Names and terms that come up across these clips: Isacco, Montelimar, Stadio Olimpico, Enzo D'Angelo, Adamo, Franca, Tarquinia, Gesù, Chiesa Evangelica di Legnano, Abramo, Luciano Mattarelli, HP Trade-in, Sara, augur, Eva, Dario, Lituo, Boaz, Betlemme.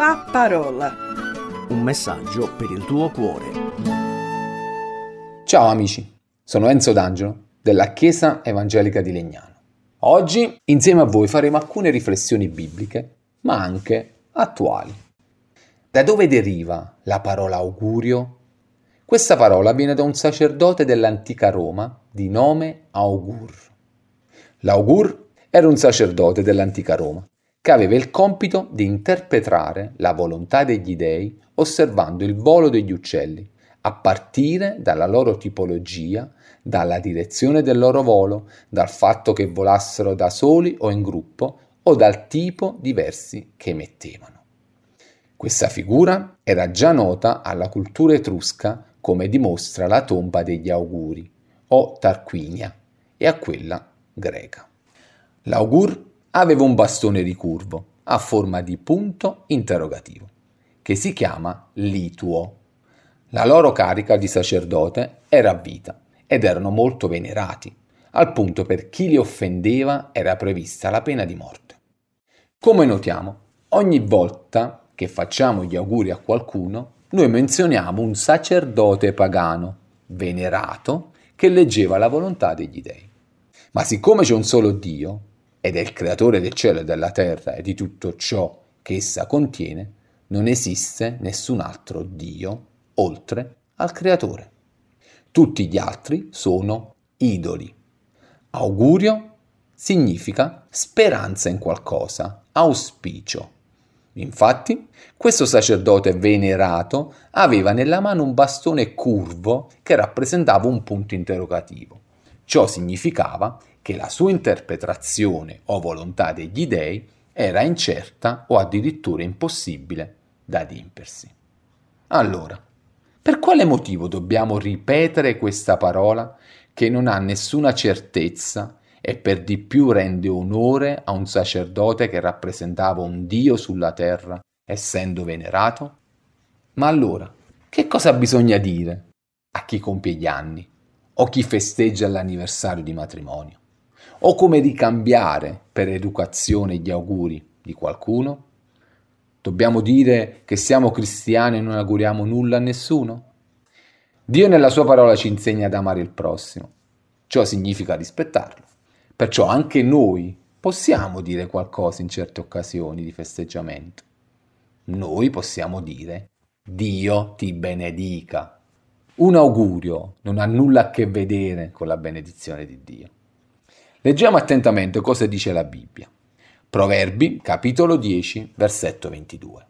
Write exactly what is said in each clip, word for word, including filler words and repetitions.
La parola. Un messaggio per il tuo cuore. Ciao amici, sono Enzo D'Angelo della Chiesa Evangelica di Legnano. Oggi insieme a voi faremo alcune riflessioni bibliche, ma anche attuali. Da dove deriva la parola augurio? Questa parola viene da un sacerdote dell'antica Roma di nome Augur. L'augur era un sacerdote dell'antica Roma che aveva il compito di interpretare la volontà degli dei osservando il volo degli uccelli, a partire dalla loro tipologia, dalla direzione del loro volo, dal fatto che volassero da soli o in gruppo o dal tipo di versi che emettevano. Questa figura era già nota alla cultura etrusca, come dimostra la tomba degli auguri, o Tarquinia, e a quella greca. L'augur aveva un bastone ricurvo a forma di punto interrogativo che si chiama Lituo. La loro carica di sacerdote era a vita ed erano molto venerati, al punto per chi li offendeva era prevista la pena di morte. Come notiamo, ogni volta che facciamo gli auguri a qualcuno, noi menzioniamo un sacerdote pagano, venerato, che leggeva la volontà degli dei. Ma siccome c'è un solo Dio, ed è il creatore del cielo e della terra e di tutto ciò che essa contiene, non esiste nessun altro Dio oltre al creatore. Tutti gli altri sono idoli. Augurio significa speranza in qualcosa, auspicio. Infatti, questo sacerdote venerato aveva nella mano un bastone curvo che rappresentava un punto interrogativo. Ciò significava che la sua interpretazione o volontà degli dei era incerta o addirittura impossibile da adimpersi. Allora, per quale motivo dobbiamo ripetere questa parola che non ha nessuna certezza e per di più rende onore a un sacerdote che rappresentava un Dio sulla terra, essendo venerato? Ma allora, che cosa bisogna dire a chi compie gli anni o chi festeggia l'anniversario di matrimonio? O come ricambiare per educazione gli auguri di qualcuno? Dobbiamo dire che siamo cristiani e non auguriamo nulla a nessuno? Dio nella sua parola ci insegna ad amare il prossimo. Ciò significa rispettarlo. Perciò anche noi possiamo dire qualcosa in certe occasioni di festeggiamento. Noi possiamo dire Dio ti benedica. Un augurio non ha nulla a che vedere con la benedizione di Dio. Leggiamo attentamente cosa dice la Bibbia. Proverbi, capitolo dieci, versetto ventidue.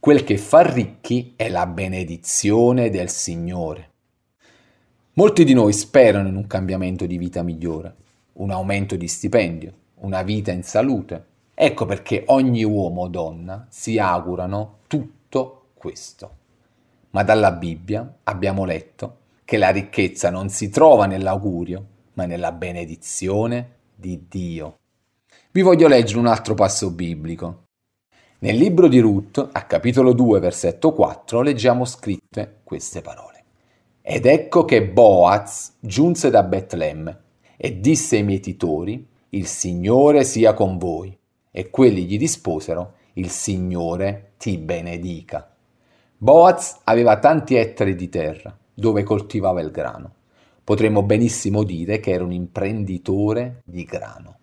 Quel che fa ricchi è la benedizione del Signore. Molti di noi sperano in un cambiamento di vita migliore, un aumento di stipendio, una vita in salute. Ecco perché ogni uomo o donna si augurano tutto questo. Ma dalla Bibbia abbiamo letto che la ricchezza non si trova nell'augurio, ma nella benedizione di Dio. Vi voglio leggere un altro passo biblico. Nel libro di Rut, a capitolo due, versetto quattro, leggiamo scritte queste parole. Ed ecco che Boaz giunse da Betlemme e disse ai mietitori, il Signore sia con voi. E quelli gli risposero, il Signore ti benedica. Boaz aveva tanti ettari di terra dove coltivava il grano. Potremmo benissimo dire che era un imprenditore di grano.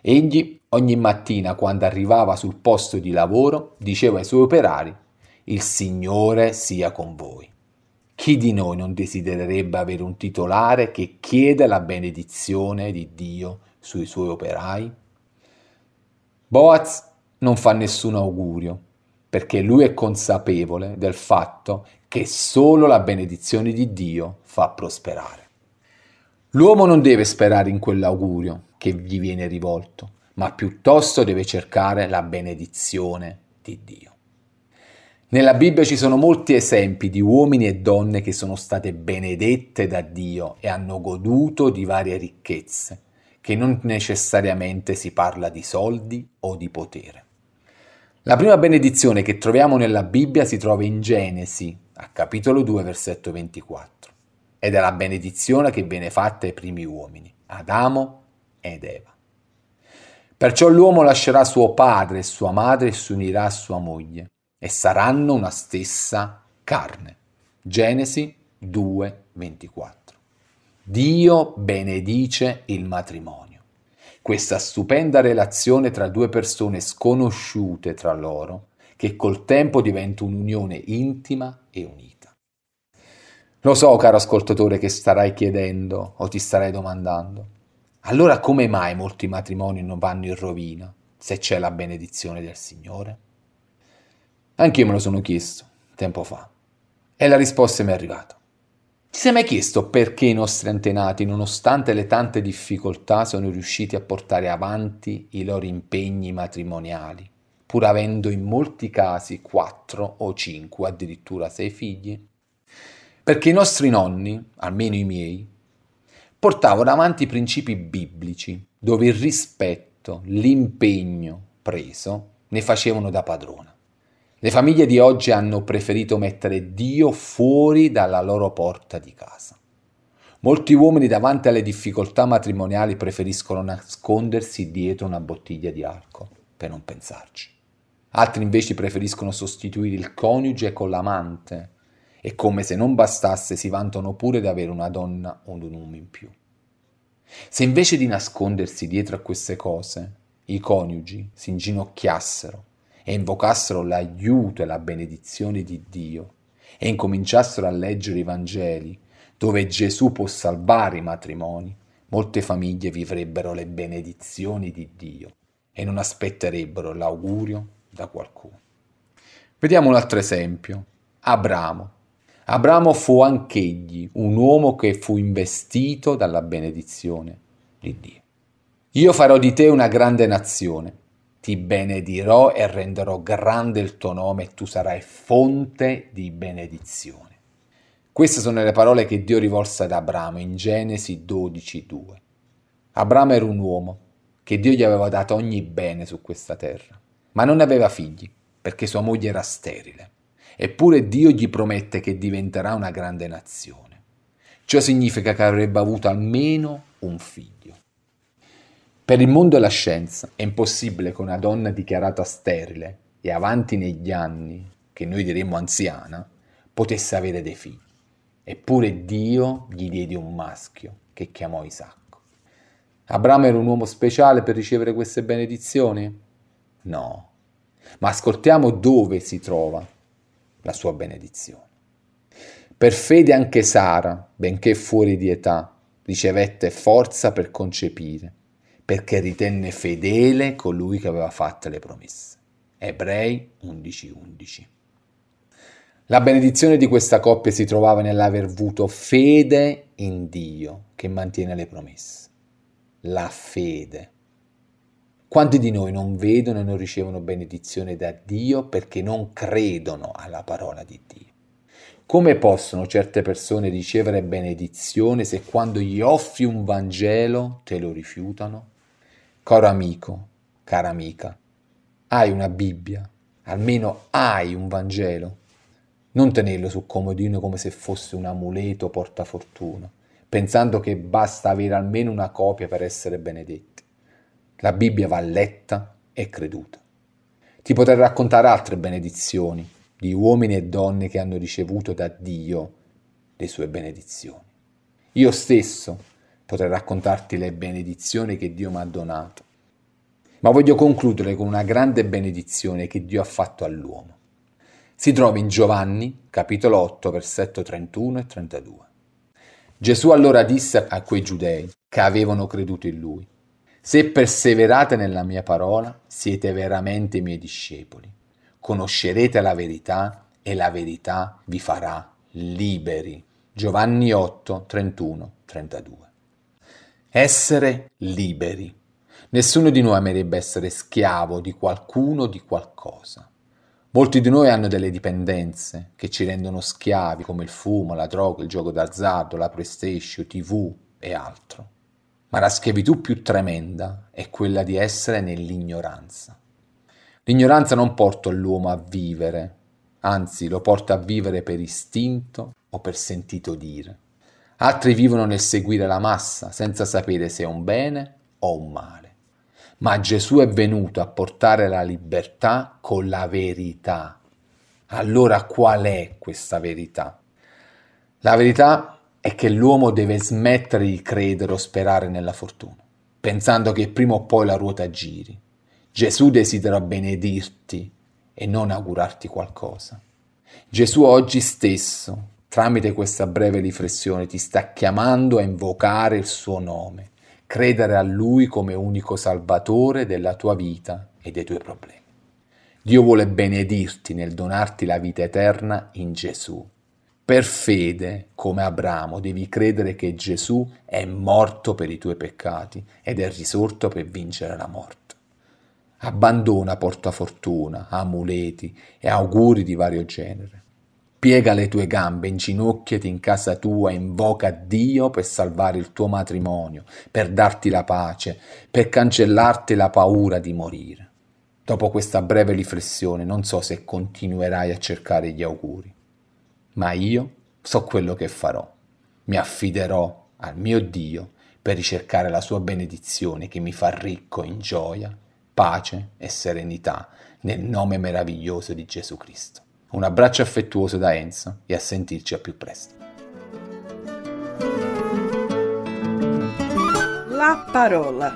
Egli ogni mattina quando arrivava sul posto di lavoro diceva ai suoi operari «Il Signore sia con voi». Chi di noi non desidererebbe avere un titolare che chiede la benedizione di Dio sui suoi operai? Boaz non fa nessun augurio perché lui è consapevole del fatto che solo la benedizione di Dio fa prosperare. L'uomo non deve sperare in quell'augurio che gli viene rivolto, ma piuttosto deve cercare la benedizione di Dio. Nella Bibbia ci sono molti esempi di uomini e donne che sono state benedette da Dio e hanno goduto di varie ricchezze, che non necessariamente si parla di soldi o di potere. La prima benedizione che troviamo nella Bibbia si trova in Genesi, a capitolo due, versetto ventiquattro. Ed è la benedizione che viene fatta ai primi uomini, Adamo ed Eva. Perciò l'uomo lascerà suo padre e sua madre e si unirà a sua moglie, e saranno una stessa carne. Genesi due, ventiquattro. Dio benedice il matrimonio. Questa stupenda relazione tra due persone sconosciute tra loro, che col tempo diventa un'unione intima e unita. Lo so, caro ascoltatore, che starai chiedendo o ti starai domandando: allora come mai molti matrimoni non vanno in rovina se c'è la benedizione del Signore? Anch'io me lo sono chiesto tempo fa e la risposta mi è arrivata. Ti sei mai chiesto perché i nostri antenati, nonostante le tante difficoltà, sono riusciti a portare avanti i loro impegni matrimoniali, pur avendo in molti casi quattro o cinque, addirittura sei figli? Perché i nostri nonni, almeno i miei, portavano avanti i principi biblici, dove il rispetto, l'impegno preso, ne facevano da padrona. Le famiglie di oggi hanno preferito mettere Dio fuori dalla loro porta di casa. Molti uomini davanti alle difficoltà matrimoniali preferiscono nascondersi dietro una bottiglia di alcol per non pensarci. Altri invece preferiscono sostituire il coniuge con l'amante e, come se non bastasse, si vantano pure di avere una donna o un uomo in più. Se invece di nascondersi dietro a queste cose, i coniugi si inginocchiassero e invocassero l'aiuto e la benedizione di Dio e incominciassero a leggere i Vangeli, dove Gesù può salvare i matrimoni, molte famiglie vivrebbero le benedizioni di Dio e non aspetterebbero l'augurio da qualcuno. Vediamo un altro esempio: Abramo. Abramo fu anch'egli un uomo che fu investito dalla benedizione di Dio. Io farò di te una grande nazione. Ti benedirò e renderò grande il tuo nome e tu sarai fonte di benedizione. Queste sono le parole che Dio rivolse ad Abramo in Genesi dodici, due. Abramo era un uomo che Dio gli aveva dato ogni bene su questa terra, ma non aveva figli perché sua moglie era sterile. Eppure Dio gli promette che diventerà una grande nazione. Ciò significa che avrebbe avuto almeno un figlio. Per il mondo e la scienza è impossibile che una donna dichiarata sterile e avanti negli anni, che noi diremmo anziana, potesse avere dei figli. Eppure Dio gli diede un maschio che chiamò Isacco. Abramo era un uomo speciale per ricevere queste benedizioni? No. Ma ascoltiamo dove si trova la sua benedizione. Per fede anche Sara, benché fuori di età, ricevette forza per concepire, perché ritenne fedele colui che aveva fatto le promesse. Ebrei undici, undici. La benedizione di questa coppia si trovava nell'aver avuto fede in Dio che mantiene le promesse. La fede. Quanti di noi non vedono e non ricevono benedizione da Dio perché non credono alla parola di Dio? Come possono certe persone ricevere benedizione se quando gli offri un Vangelo te lo rifiutano? Caro amico, cara amica, hai una Bibbia, almeno hai un Vangelo. Non tenerlo sul comodino come se fosse un amuleto portafortuna, pensando che basta avere almeno una copia per essere benedetti. La Bibbia va letta e creduta. Ti potrei raccontare altre benedizioni di uomini e donne che hanno ricevuto da Dio le sue benedizioni. Io stesso potrei raccontarti le benedizioni che Dio mi ha donato. Ma voglio concludere con una grande benedizione che Dio ha fatto all'uomo. Si trova in Giovanni, capitolo otto, versetto trentuno e trentadue. Gesù allora disse a quei giudei che avevano creduto in Lui: se perseverate nella mia parola, siete veramente i miei discepoli. Conoscerete la verità e la verità vi farà liberi. Giovanni otto, trentuno, trentadue. Essere liberi. Nessuno di noi amerebbe essere schiavo di qualcuno o di qualcosa. Molti di noi hanno delle dipendenze che ci rendono schiavi, come il fumo, la droga, il gioco d'azzardo, la PlayStation, tivù e altro. Ma la schiavitù più tremenda è quella di essere nell'ignoranza. L'ignoranza non porta l'uomo a vivere, anzi lo porta a vivere per istinto o per sentito dire. Altri vivono nel seguire la massa, senza sapere se è un bene o un male. Ma Gesù è venuto a portare la libertà con la verità, Allora qual è questa verità? La verità è che l'uomo deve smettere di credere o sperare nella fortuna, pensando che prima o poi la ruota giri. Gesù desidera benedirti e non augurarti qualcosa. Gesù oggi stesso, tramite questa breve riflessione, ti sta chiamando a invocare il suo nome, credere a Lui come unico salvatore della tua vita e dei tuoi problemi. Dio vuole benedirti nel donarti la vita eterna in Gesù. Per fede, come Abramo, devi credere che Gesù è morto per i tuoi peccati ed è risorto per vincere la morte. Abbandona portafortuna, amuleti e auguri di vario genere. Piega le tue gambe, inginocchiati in casa tua, invoca Dio per salvare il tuo matrimonio, per darti la pace, per cancellarti la paura di morire. Dopo questa breve riflessione non so se continuerai a cercare gli auguri, ma io so quello che farò. Mi affiderò al mio Dio per ricercare la sua benedizione che mi fa ricco in gioia, pace e serenità nel nome meraviglioso di Gesù Cristo. Un abbraccio affettuoso da Enzo e a sentirci a più presto. La parola.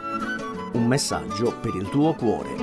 Un messaggio per il tuo cuore.